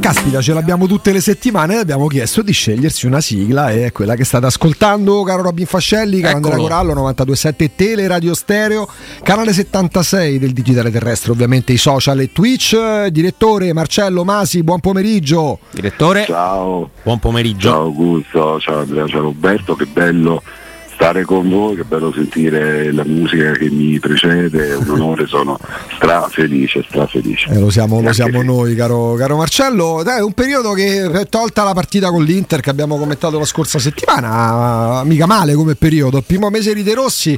Caspita, ce l'abbiamo tutte le settimane e abbiamo chiesto di scegliersi una sigla e è quella che state ascoltando, caro Robin Fascelli, caro Andrea Corallo, 92.7 Tele Radio Stereo, canale 76 del digitale terrestre, ovviamente i social e Twitch. Direttore Marcello Masi, buon pomeriggio. Direttore, ciao. Buon pomeriggio. Ciao Augusto, ciao Andrea, ciao Roberto, che bello stare con voi, che bello sentire la musica che mi precede, è un onore, sono strafelice. Lo siamo noi, caro Marcello. Dai, un periodo che, tolta la partita con l'Inter che abbiamo commentato la scorsa settimana, mica male come periodo, il primo mese di De Rossi,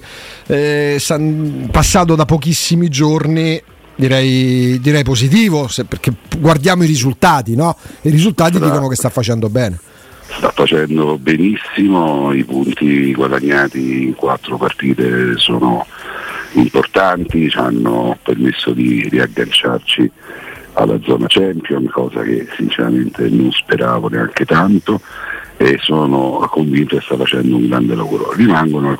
passato da pochissimi giorni, direi positivo, perché guardiamo i risultati, no? I risultati dicono che sta facendo bene. Sta facendo benissimo, i punti guadagnati in 4 partite sono importanti, ci hanno permesso di riagganciarci alla zona Champions, cosa che sinceramente non speravo neanche tanto, e sono convinto che sta facendo un grande lavoro. Rimangono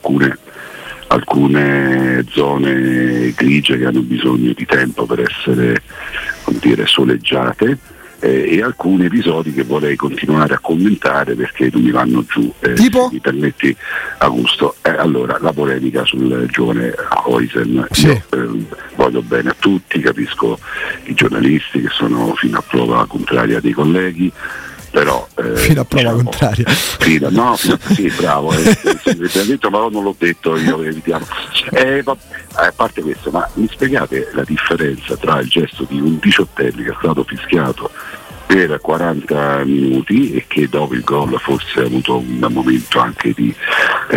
alcune zone grigie che hanno bisogno di tempo per essere, come dire, soleggiate, e alcuni episodi che vorrei continuare a commentare perché non mi vanno giù. Tipo? Se mi permetti, Augusto, allora la polemica sul giovane Huijsen, sì. Io voglio bene a tutti, capisco i giornalisti che sono fino a prova contraria dei colleghi, però fino a prova contraria sì, bravo, detto, ma non l'ho detto io, evitiamo. A parte questo, ma mi spiegate la differenza tra il gesto di un 18enne che è stato fischiato per 40 minuti e che dopo il gol forse ha avuto un momento anche di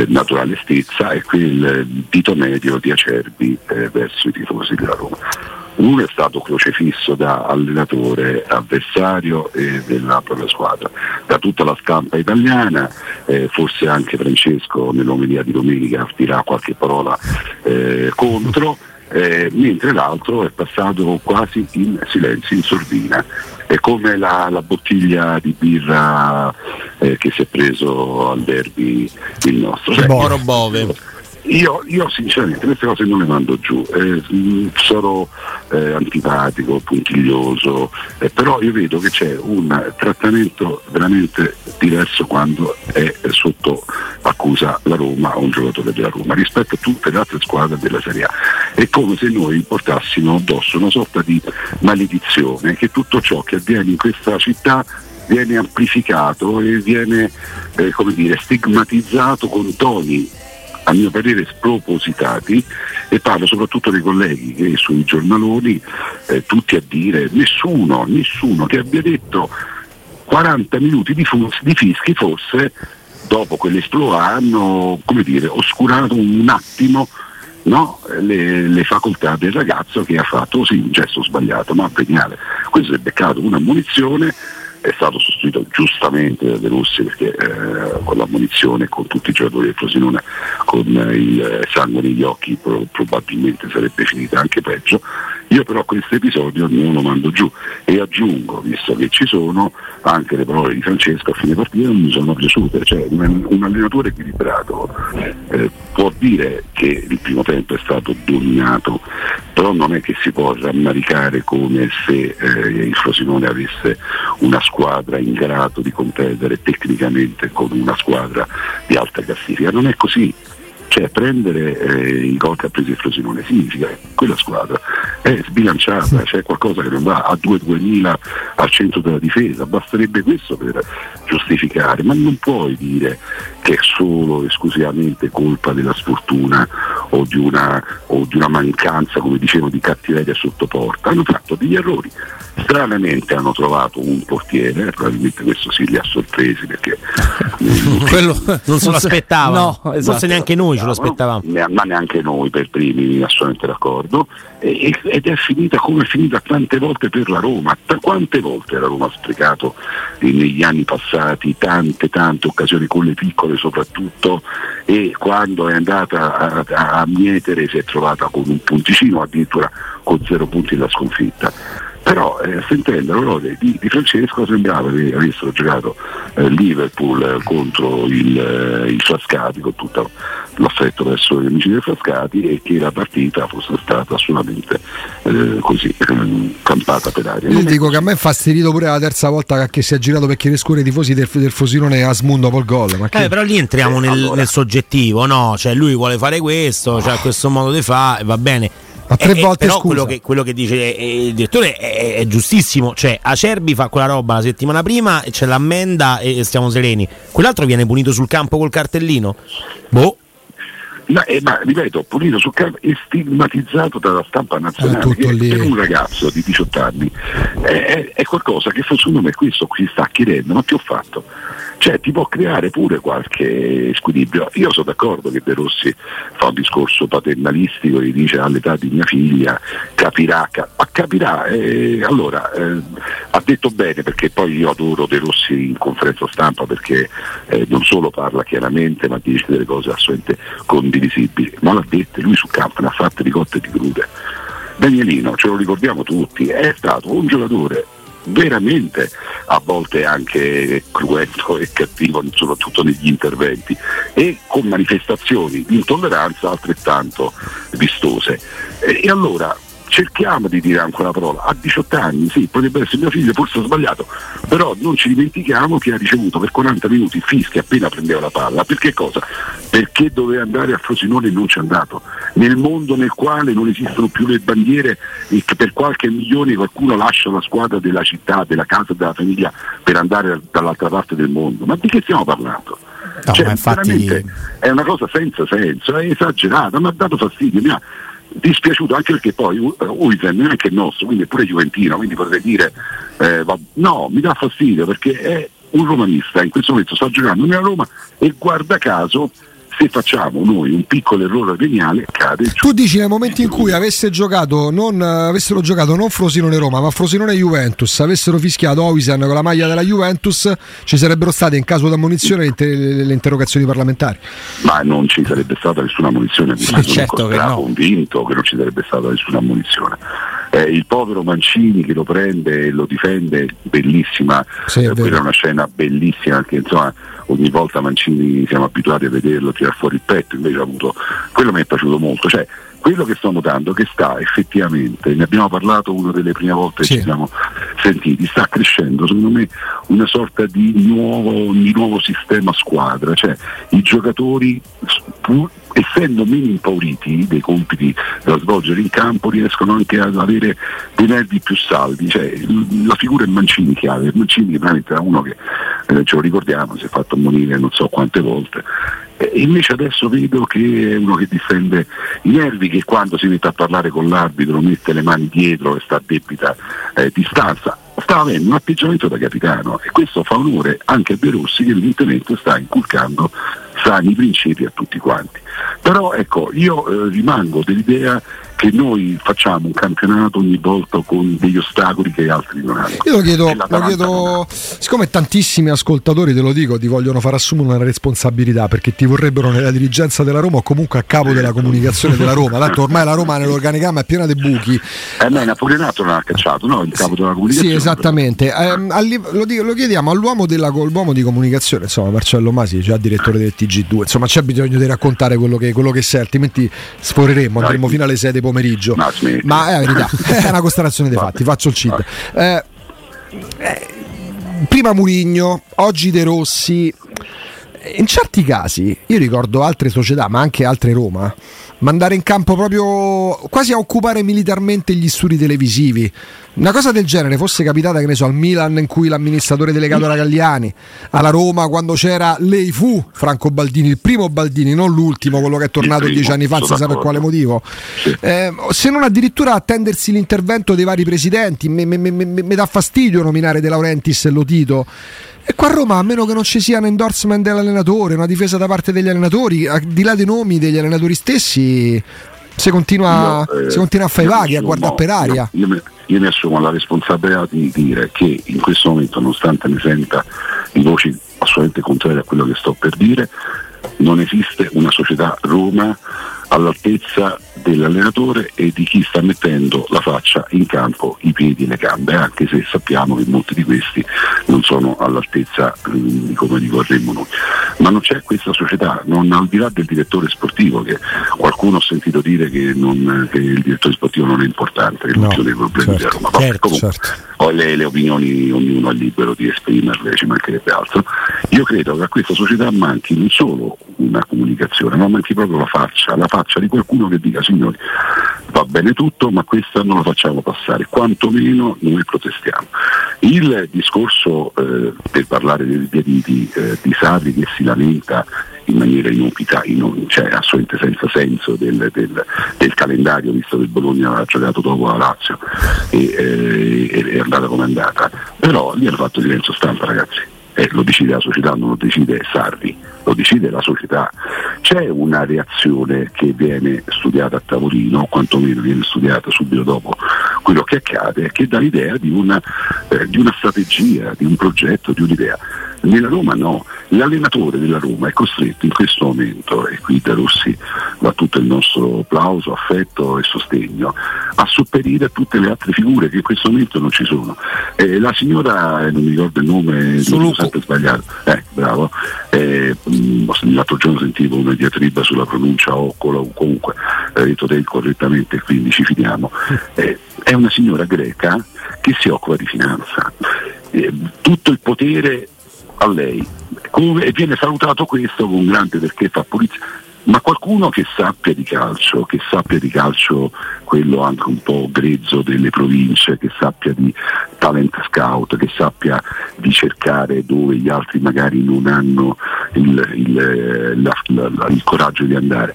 naturale stizza, e quel dito medio di Acerbi verso i tifosi della Roma. Uno è stato crocefisso da allenatore, avversario e della propria squadra, da tutta la stampa italiana, forse anche Francesco nell'omelia di domenica dirà qualche parola contro, mentre l'altro è passato quasi in silenzio, in sordina. È come la bottiglia di birra che si è preso al derby il nostro. Boro Bove. Io sinceramente queste cose non le mando giù, sarò antipatico, puntiglioso, però io vedo che c'è un trattamento veramente diverso quando è sotto accusa la Roma o un giocatore della Roma rispetto a tutte le altre squadre della Serie A. È come se noi portassimo addosso una sorta di maledizione, che tutto ciò che avviene in questa città viene amplificato e viene stigmatizzato con toni a mio parere spropositati, e parlo soprattutto dei colleghi che sui giornaloni tutti a dire nessuno che abbia detto 40 minuti di fischi forse dopo quell'esploa hanno oscurato un attimo, no? Le facoltà del ragazzo che ha fatto sì un gesto sbagliato ma peniale. Questo è beccato un'ammonizione, è stato sostituito giustamente da De Rossi perché con l'ammonizione, con tutti i giocatori del Frosinone con il sangue negli occhi probabilmente sarebbe finita anche peggio. Io però questo episodio non lo mando giù, e aggiungo, visto che ci sono, anche le parole di Francesco a fine partita non mi sono piaciute, cioè un allenatore equilibrato può dire che il primo tempo è stato dominato, però non è che si può rammaricare come se il Frosinone avesse una squadra in grado di competere tecnicamente con una squadra di alta classifica. Non è così, cioè prendere i gol che ha preso il Frosinone significa che quella squadra è sbilanciata, c'è qualcosa che non va, a 2.000 al centro della difesa, basterebbe questo per giustificare, ma non puoi dire che è solo esclusivamente colpa della sfortuna o di una mancanza, come dicevo, di cattiveria sotto porta. Hanno fatto degli errori, stranamente hanno trovato un portiere, probabilmente questo sì li ha sorpresi perché quello non se lo aspettava, no, esatto. Forse neanche noi ce lo aspettavamo, ma neanche noi per primi, assolutamente d'accordo, ed è finita come è finita tante volte per la Roma. Quante volte la Roma ha sprecato negli anni passati tante occasioni, con le piccole soprattutto, e quando è andata a mietere si è trovata con un punticino, addirittura con 0 punti la sconfitta. Però sentendo l'orologio di Francesco sembrava che avessero giocato Liverpool contro il Frascati, con tutta l'affetto verso gli amici defrascati e che la partita fosse stata solamente campata per aria. Io dico che a me è fastidito pure la terza volta che si è girato per chiedere scusa ai tifosi del Frosinone a Asmundo col gol, ma che... però lì entriamo nel soggettivo, no? Cioè lui vuole fare questo, cioè questo modo di fa, va bene. Ma tre volte però scusa. Quello che dice il direttore è giustissimo, cioè Acerbi fa quella roba la settimana prima, c'è l'ammenda e stiamo sereni, quell'altro viene punito sul campo col cartellino, boh. No, ma ripeto, punito sul campo e stigmatizzato dalla stampa nazionale, che per un ragazzo di 18 anni è qualcosa che secondo me questo si sta chiedendo, ma che ho fatto? Cioè ti può creare pure qualche squilibrio. Io sono d'accordo che De Rossi fa un discorso paternalistico, gli dice all'età di mia figlia capirà, ma capirà, ha detto bene, perché poi io adoro De Rossi in conferenza stampa, perché non solo parla chiaramente ma dice delle cose assolutamente condivisibili, ma l'ha detto lui sul campo, ne ha fatte di cotte e di crude. Danielino, ce lo ricordiamo tutti, è stato un giocatore veramente a volte anche cruento e cattivo, soprattutto negli interventi, e con manifestazioni di intolleranza altrettanto vistose. E allora cerchiamo di dire anche una parola, a 18 anni sì, potrebbe essere mio figlio, forse ho sbagliato, però non ci dimentichiamo che ha ricevuto per 40 minuti fischi appena prendeva la palla. Perché cosa? Perché doveva andare a Frosinone e non c'è andato, nel mondo nel quale non esistono più le bandiere e che per qualche milione qualcuno lascia la squadra della città, della casa, della famiglia per andare dall'altra parte del mondo. Ma di che stiamo parlando? No, cioè, infatti... veramente è una cosa senza senso, è esagerata, mi ha dato fastidio, mi ha dispiaciuto, anche perché poi Huijsen non è che il nostro, quindi è pure Juventino, quindi potrei dire no, mi dà fastidio perché è un romanista, in questo momento sta giocando nella Roma e guarda caso se facciamo noi un piccolo errore veniale cade. Tu dici nel momento in cui avessero giocato non Frosinone Roma ma Frosinone Juventus, avessero fischiato Huijsen con la maglia della Juventus, ci sarebbero state in caso d'ammonizione le interrogazioni parlamentari. Ma non ci sarebbe stata nessuna ammonizione, sono certo che no. Convinto che non ci sarebbe stata nessuna ammonizione. Il povero Mancini che lo prende e lo difende, bellissima, sì, quella è una scena bellissima, perché insomma ogni volta Mancini siamo abituati a vederlo tirar fuori il petto, invece ha avuto, quello mi è piaciuto molto, cioè quello che sto notando che sta effettivamente, ne abbiamo parlato una delle prime volte che ci siamo sentiti, sta crescendo secondo me una sorta di nuovo sistema squadra, cioè i giocatori essendo meno impauriti dei compiti da svolgere in campo riescono anche ad avere dei nervi più saldi, cioè la figura è Mancini chiave, Mancini è veramente uno che ce lo ricordiamo, si è fatto morire non so quante volte. Invece adesso vedo che è uno che difende i nervi, che quando si mette a parlare con l'arbitro mette le mani dietro e sta a debita distanza, sta avendo un atteggiamento da capitano e questo fa onore anche a De Rossi, che evidentemente sta inculcando sani principi a tutti quanti. Però ecco, io rimango dell'idea che noi facciamo un campionato ogni volta con degli ostacoli che altri non hanno. Io lo chiedo siccome tantissimi ascoltatori, te lo dico, ti vogliono far assumere una responsabilità perché ti vorrebbero nella dirigenza della Roma o comunque a capo della comunicazione della Roma, tanto ormai la Roma nell'organigramma è piena di buchi. Napoleonato non ha cacciato, no? Il capo della comunicazione. Sì, esattamente. Lo chiediamo all'uomo l'uomo di comunicazione, insomma Marcello Masi, già direttore del TG2, insomma c'è bisogno di raccontare quello che sei, altrimenti sforeremmo, andremo fino alle 6 di pomeriggio. Ma è la verità, è una costellazione dei fatti, faccio il CID. Prima Mourinho, oggi De Rossi. In certi casi, io ricordo altre società, ma anche altre Roma, mandare in campo proprio quasi a occupare militarmente gli studi televisivi. Una cosa del genere fosse capitata, che ne so, al Milan in cui l'amministratore delegato era Galliani, alla Roma quando c'era lei fu Franco Baldini, il primo Baldini, non l'ultimo, quello che è tornato 10 anni fa, senza per quale motivo. Sì. Se non addirittura attendersi l'intervento dei vari presidenti, mi dà fastidio nominare De Laurentiis e Lotito. E qua a Roma, a meno che non ci sia un endorsement dell'allenatore, una difesa da parte degli allenatori, al di là dei nomi degli allenatori stessi, si continua a fare vaghi, a guardare per aria. Io mi assumo la responsabilità di dire che in questo momento, nonostante mi senta di voci assolutamente contrarie a quello che sto per dire, non esiste una società Roma all'altezza dell'allenatore e di chi sta mettendo la faccia in campo, i piedi e le gambe, anche se sappiamo che molti di questi non sono all'altezza di come li vorremmo noi. Ma non c'è questa società, non, al di là del direttore sportivo, che qualcuno ho sentito dire che il direttore sportivo non è importante, che non più dei problemi della Roma. Poi le opinioni ognuno è libero di esprimerle, ci mancherebbe altro. Io credo che a questa società manchi non solo una comunicazione, ma manchi proprio la faccia di qualcuno che dica: signori, va bene tutto, ma questa non la facciamo passare, quantomeno noi protestiamo. Il discorso, per parlare di Sarri, che si lamenta in maniera assolutamente senza senso del calendario, visto che il Bologna ha giocato dopo la Lazio e è andata come è andata, però lì hanno fatto silenzio stampa, ragazzi. Lo decide la società, non lo decide Sarri, lo decide la società. C'è una reazione che viene studiata a tavolino, o quantomeno viene studiata subito dopo quello che accade, che dà l'idea di una strategia, di un progetto, di un'idea. Nella Roma no, l'allenatore della Roma è costretto in questo momento, e qui De Rossi va tutto il nostro applauso, affetto e sostegno, a sopperire a tutte le altre figure che in questo momento non ci sono. La signora, non mi ricordo il nome, sono sempre sbagliato, bravo, l'altro giorno sentivo una diatriba sulla pronuncia Occola, o comunque ha detto del correttamente, quindi ci fidiamo. È una signora greca che si occupa di finanza, tutto il potere a lei, e viene salutato questo con grande, perché fa pulizia. Ma qualcuno che sappia di calcio, quello anche un po' grezzo delle province, che sappia di talent scout, che sappia di cercare dove gli altri magari non hanno il coraggio di andare.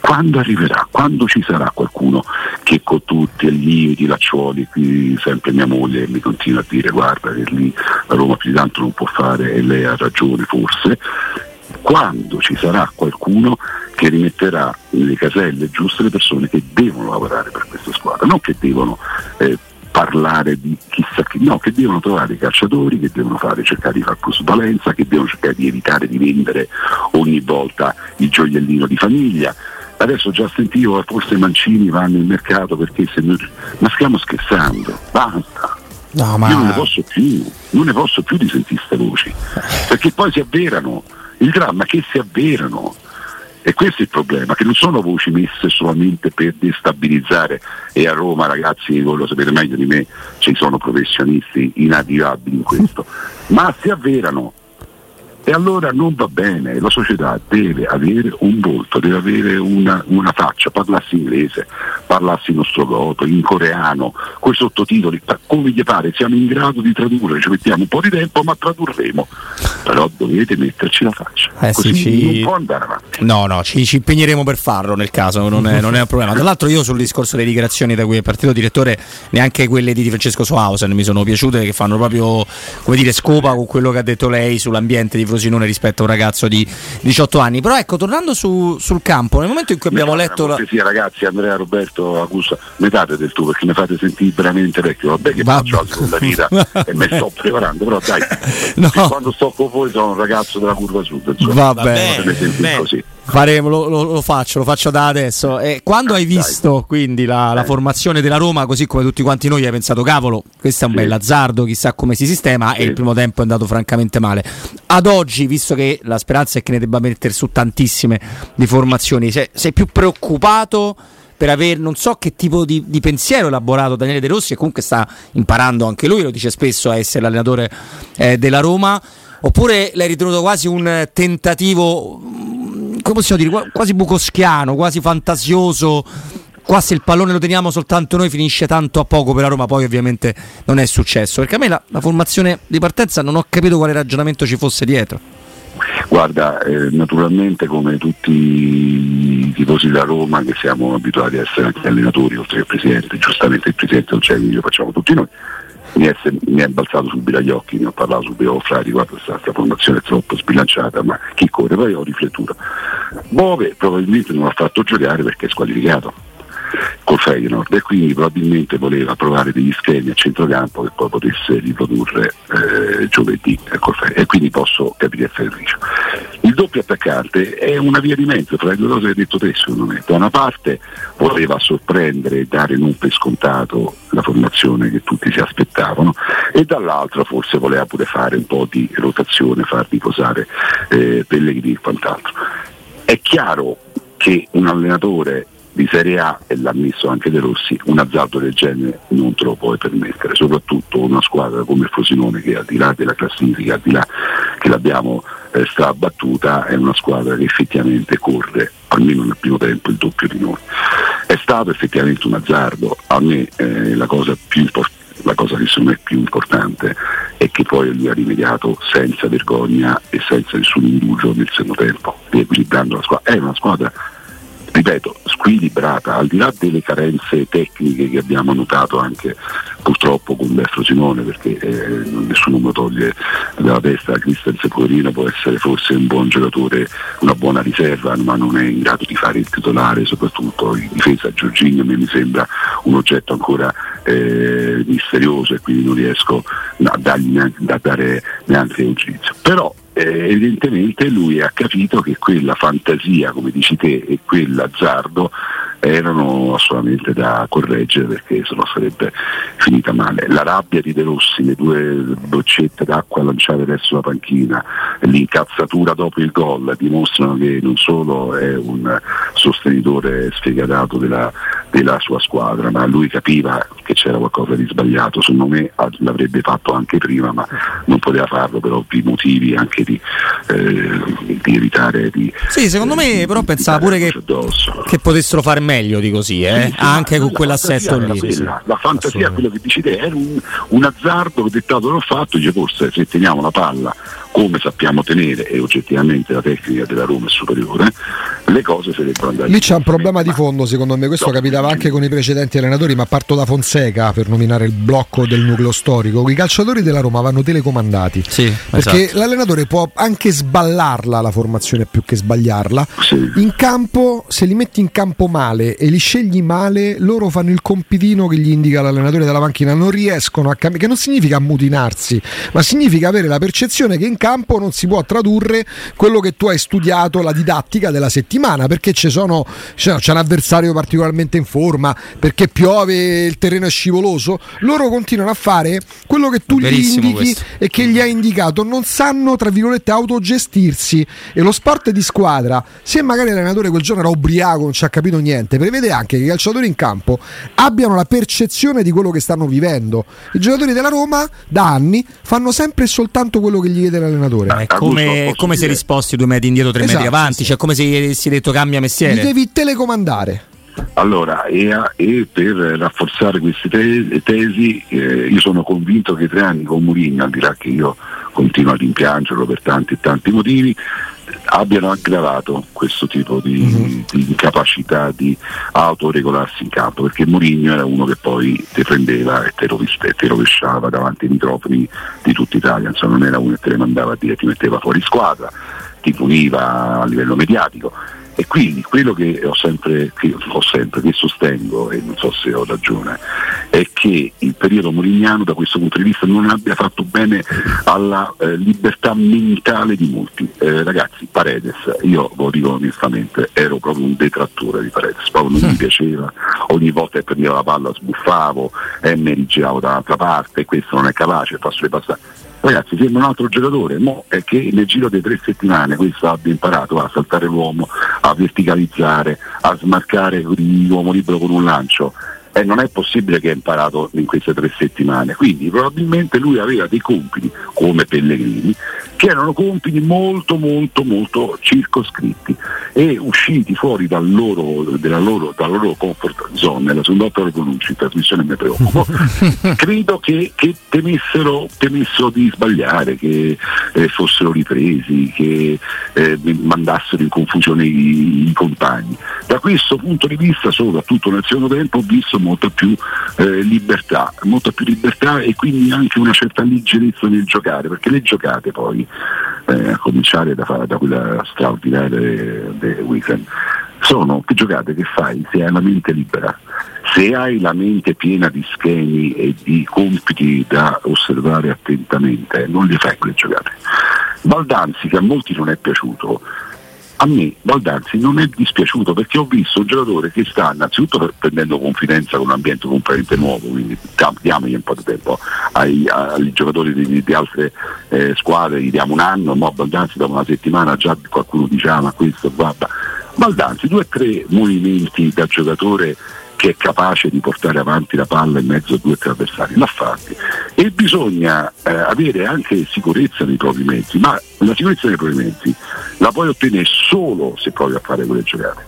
Quando arriverà, quando ci sarà qualcuno che con tutti i limiti, lacciuoli, qui sempre mia moglie mi continua a dire: guarda che lì la Roma più di tanto non può fare, e lei ha ragione forse, quando ci sarà qualcuno che rimetterà nelle caselle giuste le persone che devono lavorare per questa squadra, non che devono parlare di chissà che, no, che devono trovare i calciatori, che devono cercare di fare plusvalenza, che devono cercare di evitare di vendere ogni volta il gioiellino di famiglia. Adesso già sentivo, forse Mancini va nel mercato perché ma stiamo scherzando, basta. No, ma... Io non ne posso più di sentire queste voci, perché poi si avverano, il dramma è che si avverano, e questo è il problema, che non sono voci messe solamente per destabilizzare. E a Roma, ragazzi, voi lo sapete meglio di me, ci sono professionisti inadiabili in questo, ma si avverano. E allora non va bene, la società deve avere un volto, deve avere una faccia, parlarsi inglese, parlarsi in ostrogoto, in coreano, con i sottotitoli, come gli pare, siamo in grado di tradurre, ci mettiamo un po' di tempo, ma tradurremo. Però dovete metterci la faccia, così non può andare avanti. No, ci impegneremo per farlo nel caso, non è un problema. Tra l'altro io sul discorso delle dichiarazioni da cui è partito, direttore, neanche quelle di Francesco Sohausen mi sono piaciute, che fanno proprio, come dire, scopa con quello che ha detto lei sull'ambiente di Frosinone rispetto a un ragazzo di 18 anni. Però ecco, tornando sul campo, nel momento in cui abbiamo letto ragazzi, Andrea, Roberto, Augusto, metate del tu, perché mi fate sentire veramente vecchio. Vabbè che faccio altro con la vita e me sto preparando, però dai, quando sto con voi sono un ragazzo della curva sud, insomma. Vabbè. Così. Faremo, lo faccio da adesso. E quando hai visto quindi la formazione della Roma, così come tutti quanti noi, hai pensato: cavolo, questo è un bell'azzardo, chissà come si sistema, e il primo tempo è andato francamente male. Ad oggi, visto che la speranza è che ne debba mettere su tantissime di formazioni, sei più preoccupato per aver, non so che tipo di pensiero elaborato Daniele De Rossi, e comunque sta imparando anche lui, lo dice spesso, a essere l'allenatore della Roma, oppure l'hai ritenuto quasi un tentativo, come possiamo dire, quasi bucoschiano, quasi fantasioso, qua se il pallone lo teniamo soltanto noi finisce tanto a poco per la Roma, poi ovviamente non è successo, perché a me la formazione di partenza non ho capito quale ragionamento ci fosse dietro. Guarda, naturalmente, come tutti i tifosi da Roma, che siamo abituati a essere anche allenatori oltre che presidente, giustamente il presidente non c'è, quindi lo facciamo tutti noi, mi è balzato subito agli occhi, ne ho parlato subito con Frati, guarda questa formazione è troppo sbilanciata, ma chi corre? Poi ho riflettuto, Bove probabilmente non l'ha fatto giocare perché è squalificato col Feyenoord, e quindi probabilmente voleva provare degli schemi a centrocampo che poi potesse riprodurre giovedì col Feyenoord, e quindi posso capire il Ferriccio. Il doppio attaccante è una via di mezzo tra le due cose che hai detto te, secondo me. Da una parte voleva sorprendere e dare non per scontato la formazione che tutti si aspettavano, e dall'altra forse voleva pure fare un po' di rotazione, far riposare Pellegrini e quant'altro. È chiaro che un allenatore di Serie A, e l'ha messo anche De Rossi, un azzardo del genere non te lo puoi permettere, soprattutto una squadra come il Frosinone, che al di là della classifica, al di là che l'abbiamo strabattuta, è una squadra che effettivamente corre, almeno nel primo tempo, il doppio di noi. È stato effettivamente un azzardo. A me la cosa che secondo me è più importante è che poi lui ha rimediato senza vergogna e senza nessun indugio nel secondo tempo, riequilibrando la squadra. È una squadra, ripeto, squilibrata, al di là delle carenze tecniche che abbiamo notato anche purtroppo con Vestro Simone, perché nessuno me toglie dalla testa, Cristian Sepolino può essere forse un buon giocatore, una buona riserva, ma non è in grado di fare il titolare, soprattutto in difesa. Giorginio mi sembra un oggetto ancora misterioso, e quindi non riesco a dare neanche un giudizio. Però evidentemente lui ha capito che quella fantasia, come dici te, e quell'azzardo erano assolutamente da correggere, perché sennò sarebbe finita male. La rabbia di De Rossi, le due boccette d'acqua lanciate verso la panchina, l'incazzatura dopo il gol dimostrano che non solo è un sostenitore sfegatato della sua squadra, ma lui capiva che c'era qualcosa di sbagliato. Secondo me l'avrebbe fatto anche prima, ma non poteva farlo per ovvi motivi, anche di evitare di... Sì, secondo me però pensava pure che potessero fare meglio di così, sì, anche con quell'assetto lì. La fantasia, quello che dici te, era un azzardo dettato dal fatto che forse se teniamo la palla come sappiamo tenere, e oggettivamente la tecnica della Roma è superiore, le cose sarebbero andate. Lì c'è un problema di fondo, secondo me, questo capitava anche con i precedenti allenatori, ma parto da Fonseca per nominare il blocco del nucleo storico. I calciatori della Roma vanno telecomandati, sì, perché esatto, l'allenatore può anche sballarla la formazione più che sbagliarla, sì, in campo. Se li metti in campo male e li scegli male, loro fanno il compitino che gli indica l'allenatore della panchina, non riescono a cambiare, che non significa ammutinarsi, ma significa avere la percezione che in campo non si può tradurre quello che tu hai studiato, la didattica della settimana, perché c'è un avversario particolarmente in forma, perché piove, il terreno è scivoloso. Loro continuano a fare quello che tu gli indichi, questo, e che gli hai indicato. Non sanno, tra virgolette, autogestirsi, e lo sport è di squadra. Se magari l'allenatore quel giorno era ubriaco, non ci ha capito niente, prevede anche che i calciatori in campo abbiano la percezione di quello che stanno vivendo. I giocatori della Roma da anni fanno sempre e soltanto quello che gli chiede l'allenatore. È come se risposti 2 metri indietro, 3 metri avanti, sì, cioè come se si è detto cambia mestiere. Li devi telecomandare. Allora, e per rafforzare queste tesi, io sono convinto che 3 anni con Mourinho, al di là che io continuo a rimpiangerlo per tanti e tanti motivi, abbiano aggravato questo tipo di incapacità di autoregolarsi in campo, perché Mourinho era uno che poi te prendeva e te rovesciava davanti ai microfoni di tutta Italia, insomma non era uno che te le mandava a dire, ti metteva fuori squadra, ti puniva a livello mediatico. E quindi quello che che sostengo, e non so se ho ragione, è che il periodo mourinhiano da questo punto di vista non abbia fatto bene alla libertà mentale di molti. Ragazzi, Paredes, io lo dico onestamente, ero proprio un detrattore di Paredes, proprio non mi piaceva, ogni volta che prendeva la palla sbuffavo e mi rigiravo dall'altra parte, questo non è capace, fa sulle passate. Ragazzi, sembra un altro giocatore, mo è che nel giro di 3 settimane questo abbia imparato a saltare l'uomo, a verticalizzare, a smarcare l'uomo libero con un lancio. Non è possibile che ha imparato in queste 3 settimane, quindi probabilmente lui aveva dei compiti, come Pellegrini, che erano compiti molto molto molto circoscritti, e usciti fuori dalla loro comfort zone, la seconda volta lo pronuncio in trasmissione, mi preoccupo, credo che temessero di sbagliare, che fossero ripresi, che mandassero in confusione i compagni. Da questo punto di vista, soprattutto nel secondo tempo, ho visto molta più libertà, e quindi anche una certa leggerezza nel giocare, perché le giocate poi, a cominciare da quella straordinaria del Huijsen, sono giocate che fai se hai la mente libera, se hai la mente piena di schemi e di compiti da osservare attentamente, non le fai quelle giocate. Baldanzi, che a molti non è piaciuto, a me Baldanzi non è dispiaciuto, perché ho visto un giocatore che sta innanzitutto prendendo confidenza con un ambiente completamente nuovo, quindi diamogli un po' di tempo ai giocatori di altre squadre, gli diamo un anno, ma Baldanzi da una settimana già qualcuno diceva questo, guarda, Baldanzi 2 o 3 movimenti da giocatore che è capace di portare avanti la palla in mezzo a 2 o 3 avversari, l'ha fatti, e bisogna avere anche sicurezza nei propri mezzi, ma la sicurezza dei propri mezzi la puoi ottenere solo se provi a fare quelle giocate,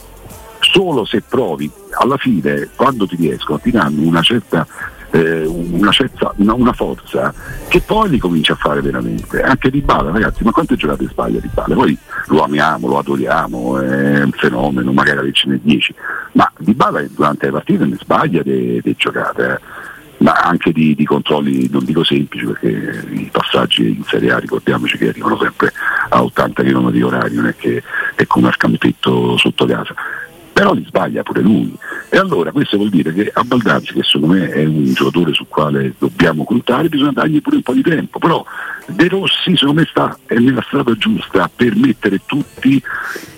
solo se provi, alla fine quando ti riescono ti danno una forza che poi li comincia a fare veramente. Anche Dybala, ragazzi, ma quante giocate sbaglia Dybala? Poi lo amiamo, lo adoriamo, è un fenomeno, magari ce ne 10, ma Dybala durante le partite ne sbaglia delle giocate, ma anche di controlli, non dico semplici, perché i passaggi in Serie A ricordiamoci che arrivano sempre a 80 km/h, non è che è come al campetto sotto casa, però li sbaglia pure lui. E allora questo vuol dire che a Baldanzi, che secondo me è un giocatore sul quale dobbiamo contare, bisogna dargli pure un po' di tempo, però De Rossi secondo me è nella strada giusta per mettere tutti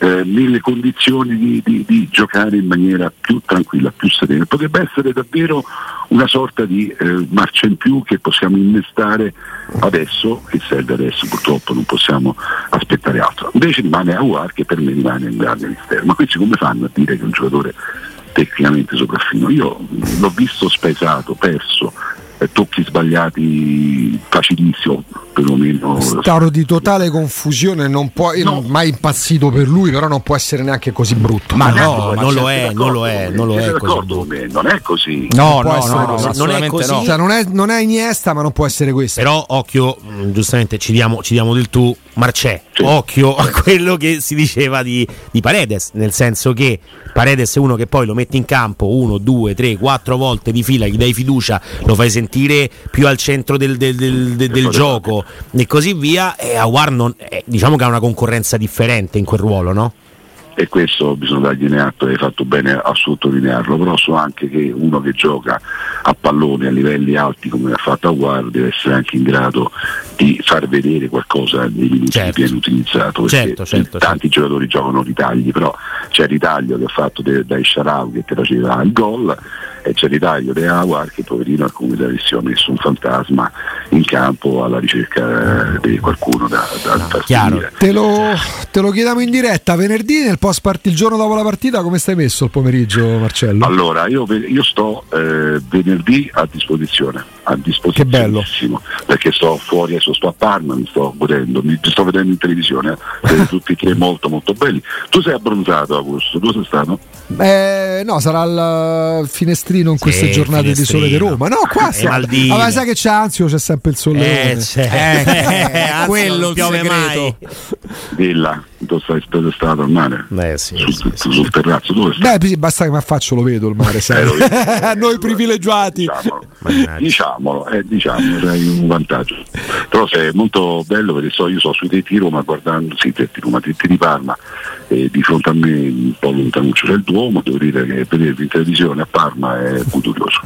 nelle condizioni di giocare in maniera più tranquilla, più serena. Potrebbe essere davvero una sorta di marcia in più che possiamo innestare adesso, che serve adesso, purtroppo non possiamo aspettare altro. Invece rimane Aouar, che per me rimane un grande mistero, ma questi come fanno a dire che un giocatore tecnicamente sopraffino? Io l'ho visto spesato, perso, tocchi sbagliati facilissimo, perlomeno stato di totale confusione, non può, io non mai impazzito per lui, però non può essere neanche così brutto. Ma no, non lo è d'accordo, non è così. No, non è così. Cioè, non è Iniesta, ma non può essere questo. Però occhio, giustamente ci diamo del tu, Marcè, sì. Occhio a quello che si diceva di Paredes, nel senso che Paredes è uno che poi lo metti in campo 1, 2, 3, 4 volte di fila, gli dai fiducia, lo fai sentire più al centro del gioco e così via, e Aouar non, diciamo che ha una concorrenza differente in quel ruolo, no? E questo bisogna dargliene atto, hai fatto bene a sottolinearlo, però so anche che uno che gioca a pallone a livelli alti come ha fatto Aouar deve essere anche in grado di far vedere qualcosa dei minuti viene utilizzato, perché tanti giocatori giocano ritagli, però c'è il ritaglio che ha fatto dai Sharau che te faceva il gol, e c'è il ritaglio di Aouar che poverino è come se avessi messo un fantasma in campo alla ricerca di qualcuno da partire. Te lo chiediamo in diretta venerdì nel post partita, il giorno dopo la partita, come stai messo il pomeriggio, Marcello? Allora io sto venerdì a disposizione, che bello, perché sto fuori, adesso sto a Parma, mi sto vedendo in televisione, tutti che molto molto belli. Tu sei abbronzato, Augusto, tu sei stato? No, sarà il finestrino in queste giornate di sole di Roma, no, qua ma sai che c'è Anzio, c'è sempre il sole, quello piove mai. Dilla, tu sei stato al mare? Sul terrazzo, dove stai? Beh, basta che mi affaccio, lo vedo il mare, sai? Noi privilegiati, diciamolo, è un vantaggio, però se è molto bello, perché io sono sui tetti di Roma, guardando tetti di Parma, e di fronte a me un po' lontanuccio c'è il Duomo, devo dire che vedervi in televisione a Parma è futurioso.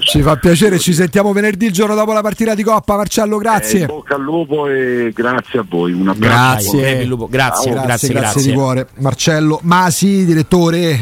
Ci fa piacere, ci sentiamo venerdì il giorno dopo la partita di Coppa, Marcello, grazie, bocca al lupo e grazie a voi, un abbraccio, grazie di cuore. Marcello Masi, direttore